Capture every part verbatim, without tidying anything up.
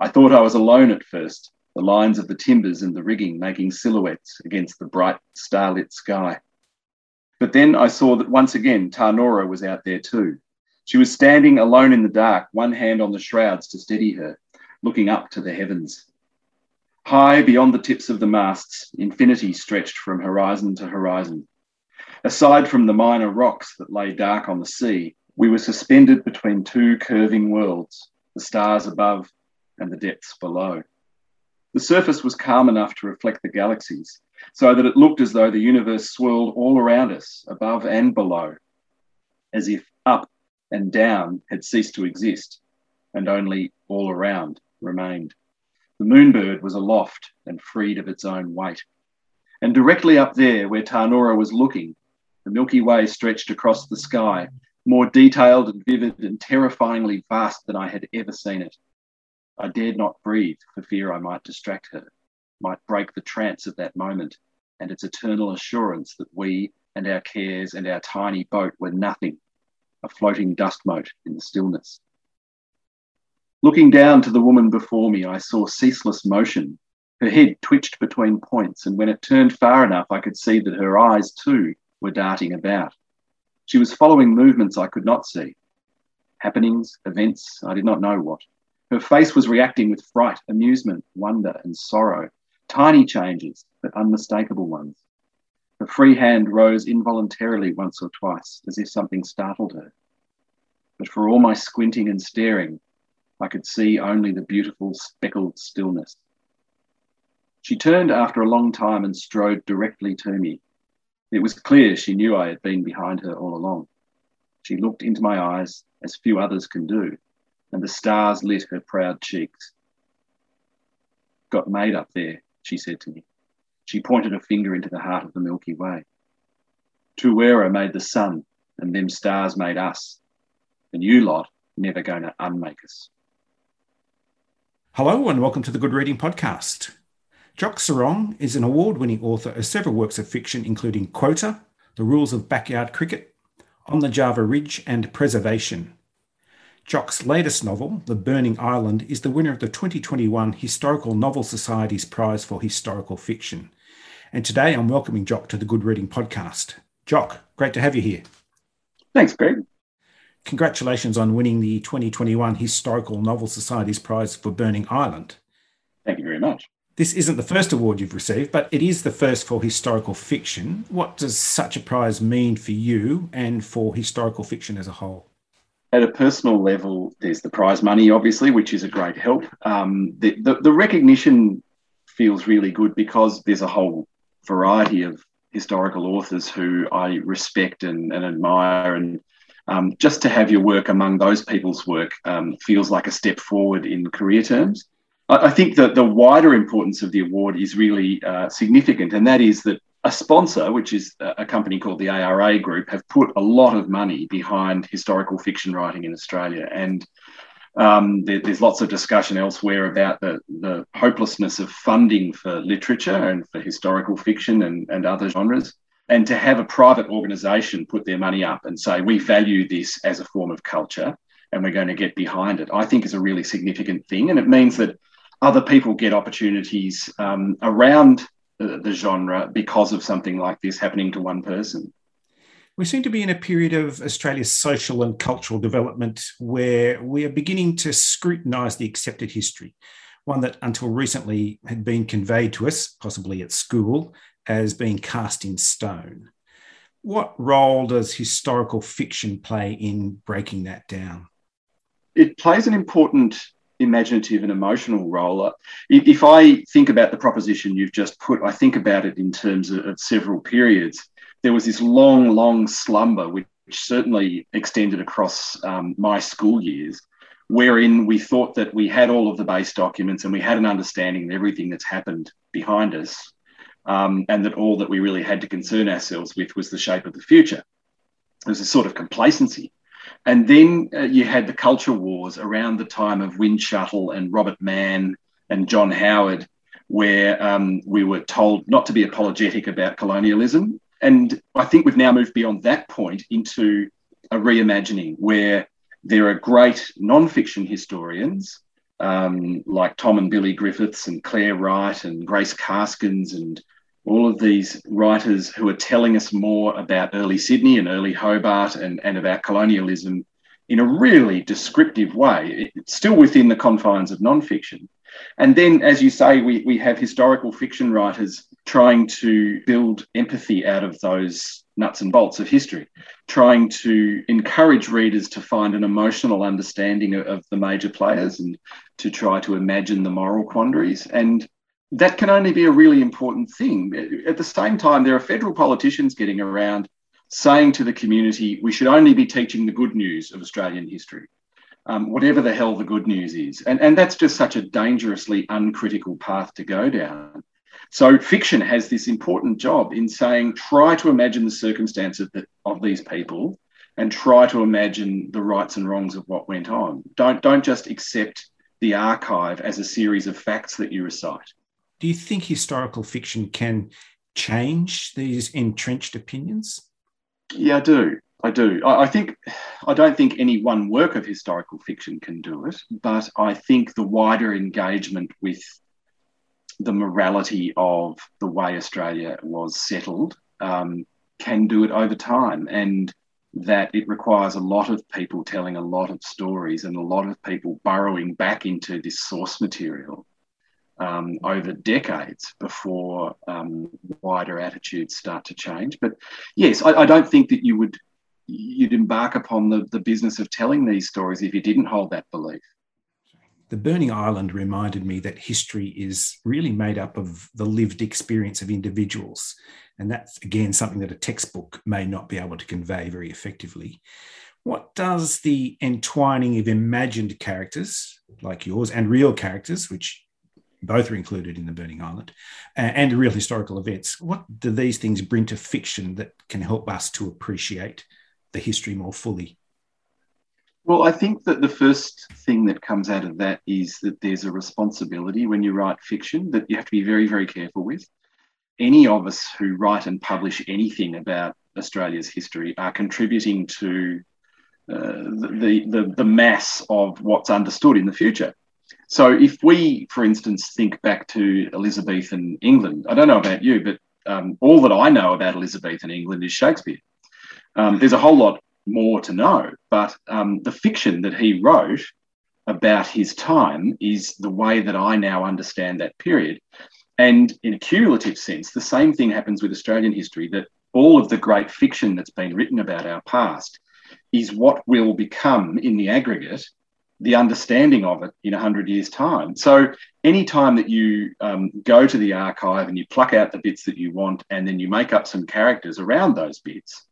I thought I was alone at first, the lines of the timbers and the rigging making silhouettes against the bright starlit sky. But then I saw that once again Tarnora was out there too. She was standing alone in the dark, one hand on the shrouds to steady her, looking up to the heavens. High beyond the tips of the masts, infinity stretched from horizon to horizon. Aside from the minor rocks that lay dark on the sea, we were suspended between two curving worlds, the stars above and the depths below. The surface was calm enough to reflect the galaxies, so that it looked as though the universe swirled all around us, above and below, as if up and down had ceased to exist, and only all around remained. The Moonbird was aloft and freed of its own weight. And directly up there, where Tarnora was looking, the Milky Way stretched across the sky, more detailed and vivid and terrifyingly vast than I had ever seen it. I dared not breathe for fear I might distract her, might break the trance of that moment and its eternal assurance that we and our cares and our tiny boat were nothing, a floating dust mote in the stillness. Looking down to the woman before me, I saw ceaseless motion. Her head twitched between points, and when it turned far enough, I could see that her eyes, too, were darting about. She was following movements I could not see. Happenings, events, I did not know what. Her face was reacting with fright, amusement, wonder and sorrow. Tiny changes, but unmistakable ones. Her free hand rose involuntarily once or twice, as if something startled her. But for all my squinting and staring, I could see only the beautiful speckled stillness. She turned after a long time and strode directly to me. It was clear she knew I had been behind her all along. She looked into my eyes, as few others can do, and the stars lit her proud cheeks. "Got made up there," she said to me. She pointed a finger into the heart of the Milky Way. "Tuwera made the sun, and them stars made us, and you lot never going to unmake us." Hello and welcome to the Good Reading Podcast. Jock Serong is an award-winning author of several works of fiction, including Quota, The Rules of Backyard Cricket, On the Java Ridge, and Preservation. Jock's latest novel, The Burning Island, is the winner of the twenty twenty-one Historical Novel Society's Prize for Historical Fiction. And today I'm welcoming Jock to the Good Reading Podcast. Jock, great to have you here. Thanks, Greg. Congratulations on winning the twenty twenty-one Historical Novel Society's Prize for Burning Island. Thank you very much. This isn't the first award you've received, but it is the first for historical fiction. What does such a prize mean for you and for historical fiction as a whole? At a personal level, there's the prize money, obviously, which is a great help. Um, the, the, the recognition feels really good because there's a whole variety of historical authors who I respect and, and admire. And um, just to have your work among those people's work um, feels like a step forward in career terms. I think that the wider importance of the award is really uh, significant, and that is that a sponsor, which is a company called the A R A Group, have put a lot of money behind historical fiction writing in Australia. And um, there, there's lots of discussion elsewhere about the, the hopelessness of funding for literature and for historical fiction and, and other genres. And to have a private organisation put their money up and say, "We value this as a form of culture and we're going to get behind it," I think is a really significant thing. And it means that other people get opportunities um, around the, the genre because of something like this happening to one person. We seem to be in a period of Australia's social and cultural development where we are beginning to scrutinise the accepted history, one that until recently had been conveyed to us, possibly at school, as being cast in stone. What role does historical fiction play in breaking that down? It plays an important imaginative and emotional role. If I think about the proposition you've just put, I think about it in terms of, of several periods. There was this long, long slumber, which certainly extended across um, my school years, wherein we thought that we had all of the base documents and we had an understanding of everything that's happened behind us, um, and that all that we really had to concern ourselves with was the shape of the future. There's a sort of complacency. And then uh, you had the culture wars around the time of Windshuttle and Robert Mann and John Howard, where um, we were told not to be apologetic about colonialism. And I think we've now moved beyond that point into a reimagining where there are great non-fiction historians um, like Tom and Billy Griffiths and Claire Wright and Grace Karskins and all of these writers who are telling us more about early Sydney and early Hobart and, and about colonialism in a really descriptive way. It's still within the confines of non-fiction. And then, as you say, we, we have historical fiction writers trying to build empathy out of those nuts and bolts of history, trying to encourage readers to find an emotional understanding of, of the major players and to try to imagine the moral quandaries. And that can only be a really important thing. At the same time, there are federal politicians getting around saying to the community, we should only be teaching the good news of Australian history. Um, whatever the hell the good news is. And, and that's just such a dangerously uncritical path to go down. So fiction has this important job in saying, try to imagine the circumstances of, of these people and try to imagine the rights and wrongs of what went on. Don't, don't just accept the archive as a series of facts that you recite. Do you think historical fiction can change these entrenched opinions? Yeah, I do. I do. I think, I don't think any one work of historical fiction can do it, but I think the wider engagement with the morality of the way Australia was settled um, can do it over time, and that it requires a lot of people telling a lot of stories and a lot of people burrowing back into this source material Um, over decades before um, wider attitudes start to change. But yes, I, I don't think that you would you'd embark upon the, the business of telling these stories if you didn't hold that belief. The Burning Island reminded me that history is really made up of the lived experience of individuals. And that's, again, something that a textbook may not be able to convey very effectively. What does the entwining of imagined characters like yours and real characters, which both are included in The Burning Island, and the real historical events, what do these things bring to fiction that can help us to appreciate the history more fully? Well, I think that the first thing that comes out of that is that there's a responsibility when you write fiction that you have to be very, very careful with. Any of us who write and publish anything about Australia's history are contributing to uh, the, the, the mass of what's understood in the future. So if we, for instance, think back to Elizabethan England, I don't know about you, but um, all that I know about Elizabethan England is Shakespeare. Um, there's a whole lot more to know, but um, the fiction that he wrote about his time is the way that I now understand that period. And in a cumulative sense, the same thing happens with Australian history, that all of the great fiction that's been written about our past is what will become, in the aggregate, the understanding of it in one hundred years' time. So any time that you um, go to the archive and you pluck out the bits that you want and then you make up some characters around those bits,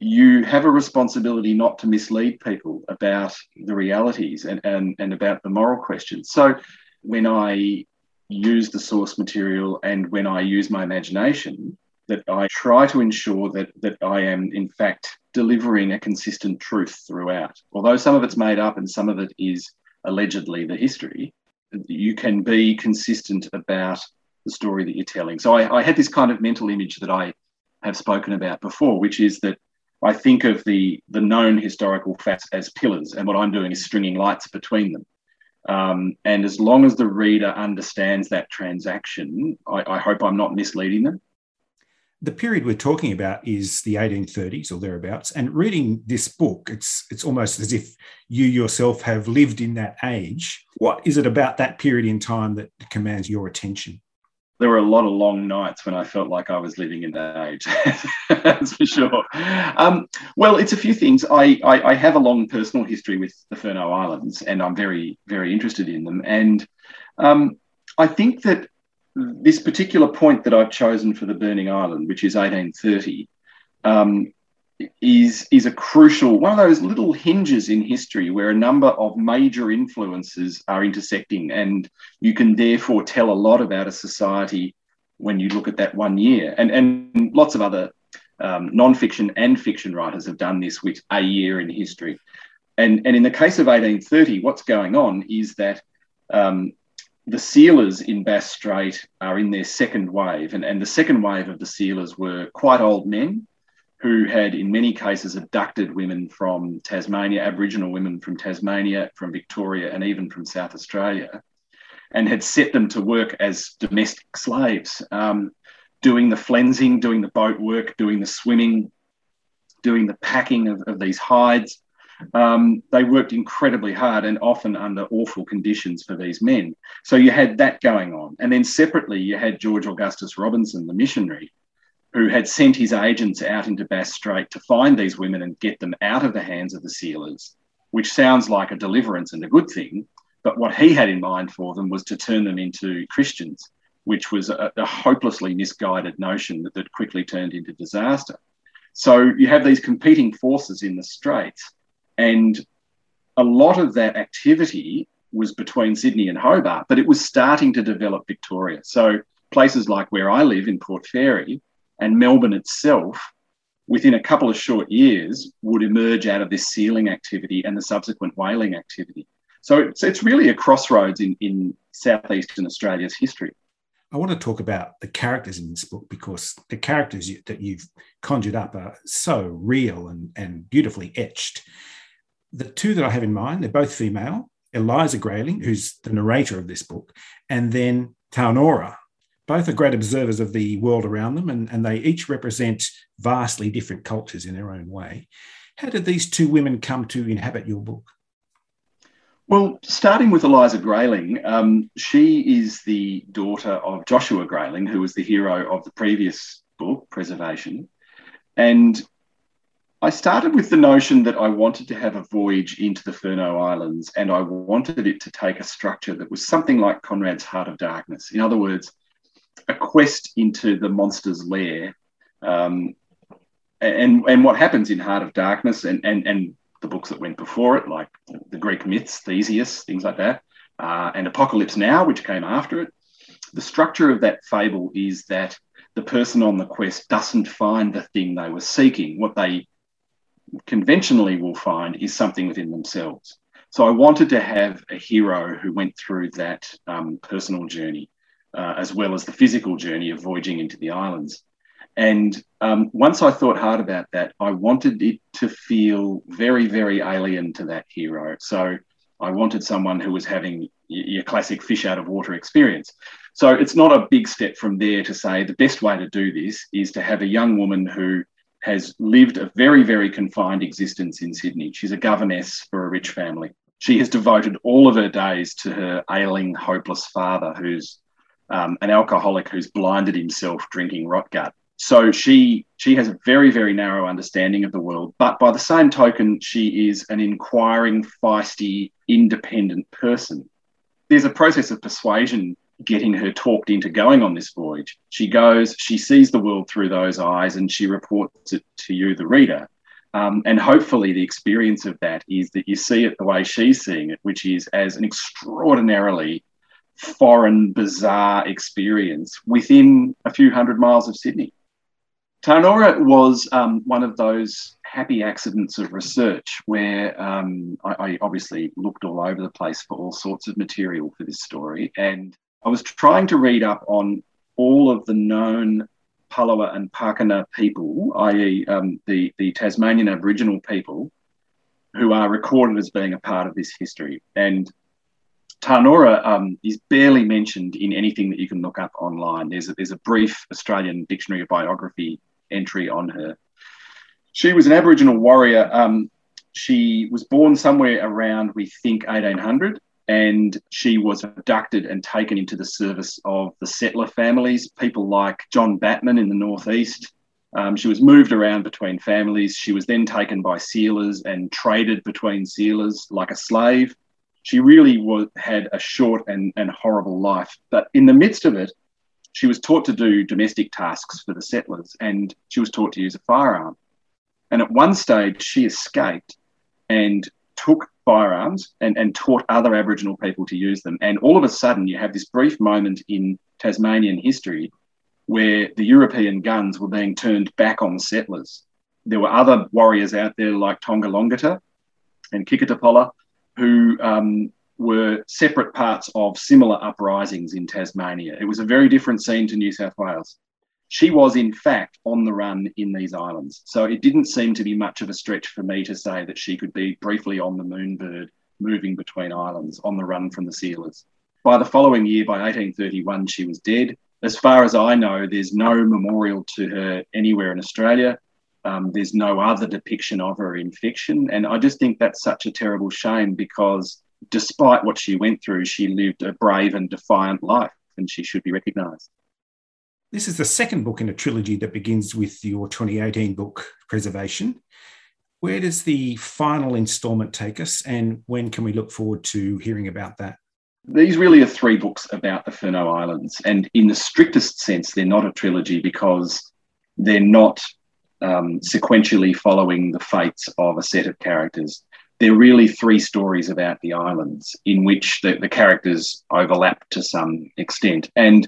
you have a responsibility not to mislead people about the realities and, and, and about the moral questions. So when I use the source material and when I use my imagination, that I try to ensure that that I am, in fact, delivering a consistent truth throughout. Although some of it's made up and some of it is allegedly the history, you can be consistent about the story that you're telling. So I, I had this kind of mental image that I have spoken about before, which is that I think of the, the known historical facts as pillars, and what I'm doing is stringing lights between them. Um, and as long as the reader understands that transaction, I, I hope I'm not misleading them. The period we're talking about is the eighteen thirties or thereabouts. And reading this book, it's it's almost as if you yourself have lived in that age. What is it about that period in time that commands your attention? There were a lot of long nights when I felt like I was living in that age, that's for sure. Um, well, it's a few things. I, I, I have a long personal history with the Furneaux Islands, and I'm very, very interested in them. And um, I think that this particular point that I've chosen for The Burning Island, which is eighteen thirty, um, is is a crucial, one of those little hinges in history where a number of major influences are intersecting, and you can therefore tell a lot about a society when you look at that one year. And, and lots of other um, non-fiction and fiction writers have done this with a year in history. And, and in the case of eighteen thirty, what's going on is that um, the sealers in Bass Strait are in their second wave. And, and the second wave of the sealers were quite old men who had, in many cases, abducted women from Tasmania, Aboriginal women from Tasmania, from Victoria, and even from South Australia, and had set them to work as domestic slaves, um, doing the flensing, doing the boat work, doing the swimming, doing the packing of, of these hides. Um, they worked incredibly hard and often under awful conditions for these men. So you had that going on. And then separately, you had George Augustus Robinson, the missionary, who had sent his agents out into Bass Strait to find these women and get them out of the hands of the sealers, which sounds like a deliverance and a good thing. But what he had in mind for them was to turn them into Christians, which was a, a hopelessly misguided notion that, that quickly turned into disaster. So you have these competing forces in the straits. And a lot of that activity was between Sydney and Hobart, but it was starting to develop Victoria. So places like where I live in Port Fairy and Melbourne itself, within a couple of short years, would emerge out of this sealing activity and the subsequent whaling activity. So it's, it's really a crossroads in, in southeastern Australia's history. I want to talk about the characters in this book, because the characters you, that you've conjured up are so real and, and beautifully etched. The two that I have in mind, they're both female, Eliza Grayling, who's the narrator of this book, and then Tarnora. Both are great observers of the world around them, and, and they each represent vastly different cultures in their own way. How did these two women come to inhabit your book? Well, starting with Eliza Grayling, um, she is the daughter of Joshua Grayling, who was the hero of the previous book, Preservation, and I started with the notion that I wanted to have a voyage into the Furneaux Islands, and I wanted it to take a structure that was something like Conrad's Heart of Darkness. In other words, a quest into the monster's lair. Um, and, and what happens in Heart of Darkness and, and, and the books that went before it, like the Greek myths, Theseus, things like that, uh, and Apocalypse Now, which came after it. The structure of that fable is that the person on the quest doesn't find the thing they were seeking. What they conventionally will find is something within themselves. So I wanted to have a hero who went through that um, personal journey uh, as well as the physical journey of voyaging into the islands. And um, once I thought hard about that, I wanted it to feel very, very alien to that hero. So I wanted someone who was having your classic fish out of water experience. So it's not a big step from there to say the best way to do this is to have a young woman who has lived a very, very confined existence in Sydney. She's a governess for a rich family. She has devoted all of her days to her ailing, hopeless father, who's um, an alcoholic who's blinded himself drinking rot gut. So she, she has a very, very narrow understanding of the world, but by the same token, she is an inquiring, feisty, independent person. There's a process of persuasion getting her talked into going on this voyage. She goes, she sees the world through those eyes, and she reports it to you, the reader. Um, and hopefully the experience of that is that you see it the way she's seeing it, which is as an extraordinarily foreign, bizarre experience within a few hundred miles of Sydney. Tarnora was um, one of those happy accidents of research where um, I, I obviously looked all over the place for all sorts of material for this story, and I was trying to read up on all of the known Palawa and Pakana people, that is um, the, the Tasmanian Aboriginal people who are recorded as being a part of this history. And Tarnora um, is barely mentioned in anything that you can look up online. There's a, there's a brief Australian Dictionary of Biography entry on her. She was an Aboriginal warrior. Um, she was born somewhere around, we think, eighteen hundred. And she was abducted and taken into the service of the settler families, people like John Batman in the northeast. Um, she was moved around between families. She was then taken by sealers and traded between sealers like a slave. She really was, had a short and, and horrible life. But in the midst of it, she was taught to do domestic tasks for the settlers, and she was taught to use a firearm. And at one stage, she escaped and took firearms and, and taught other Aboriginal people to use them. And all of a sudden, you have this brief moment in Tasmanian history where the European guns were being turned back on the settlers. There were other warriors out there like Tonga Longata and Kikatapola who um, were separate parts of similar uprisings in Tasmania. It was a very different scene to New South Wales. She was, in fact, on the run in these islands. So it didn't seem to be much of a stretch for me to say that she could be briefly on the Moonbird, moving between islands, on the run from the sealers. By the following year, by eighteen thirty-one, she was dead. As far as I know, there's no memorial to her anywhere in Australia. Um, there's no other depiction of her in fiction. And I just think that's such a terrible shame because despite what she went through, she lived a brave and defiant life and she should be recognised. This is the second book in a trilogy that begins with your twenty eighteen book, Preservation. Where does the final instalment take us and when can we look forward to hearing about that? These really are three books about the Furneaux Islands, and in the strictest sense, they're not a trilogy because they're not um, sequentially following the fates of a set of characters. They're really three stories about the islands in which the, the characters overlap to some extent. And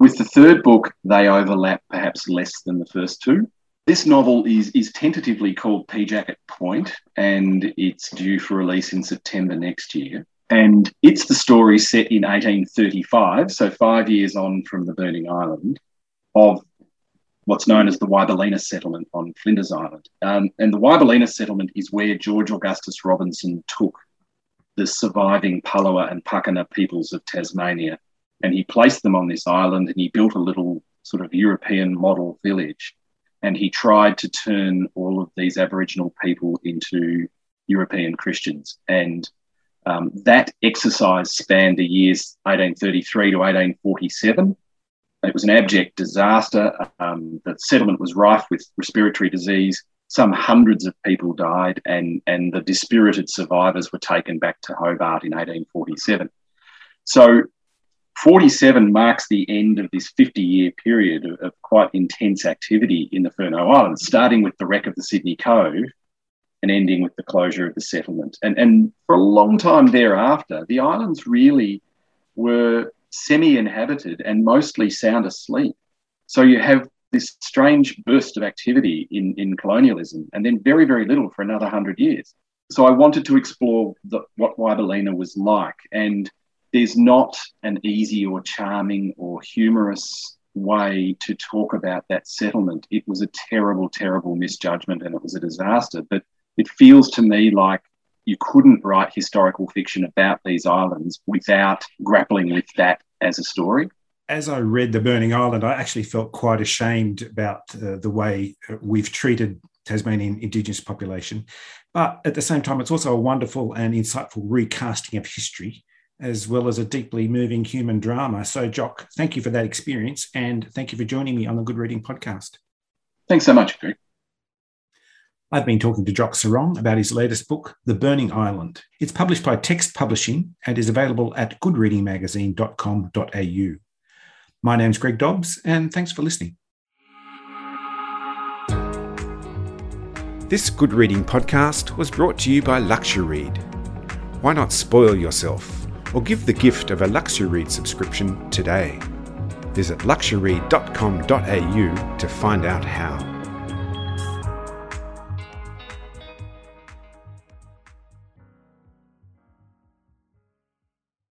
with the third book, they overlap perhaps less than the first two. This novel is, is tentatively called Pea Jacket Point, and it's due for release in September next year. And it's the story set in eighteen thirty-five, so five years on from the Burning Island, of what's known as the Wybalenna Settlement on Flinders Island. Um, and the Wybalenna Settlement is where George Augustus Robinson took the surviving Palawa and Pakana peoples of Tasmania, and he placed them on this island and he built a little sort of European model village, and he tried to turn all of these Aboriginal people into European Christians. And um, that exercise spanned the years eighteen thirty-three to eighteen forty-seven. It was an abject disaster. Um, the settlement was rife with respiratory disease. Some hundreds of people died, and, and the dispirited survivors were taken back to Hobart in eighteen forty-seven. So forty-seven marks the end of this fifty-year period of, of quite intense activity in the Furneaux Islands, starting with the wreck of the Sydney Cove and ending with the closure of the settlement. And, and for a long time thereafter, the islands really were semi-inhabited and mostly sound asleep. So you have this strange burst of activity in, in colonialism and then very, very little for another hundred years. So I wanted to explore the, what Wybalenna was like, and there's not an easy or charming or humorous way to talk about that settlement. It was a terrible, terrible misjudgment and it was a disaster, but it feels to me like you couldn't write historical fiction about these islands without grappling with that as a story. As I read The Burning Island, I actually felt quite ashamed about uh, the way we've treated Tasmanian Indigenous population. But at the same time, it's also a wonderful and insightful recasting of history, as well as a deeply moving human drama. So, Jock, thank you for that experience and thank you for joining me on the Good Reading podcast. Thanks so much, Greg. I've been talking to Jock Serong about his latest book, The Burning Island. It's published by Text Publishing and is available at good reading magazine dot com dot a u. My name's Greg Dobbs, and thanks for listening. This Good Reading podcast was brought to you by Luxury Read. Why not spoil yourself or give the gift of a Luxury Read subscription today? Visit luxury read dot com dot a u to find out how.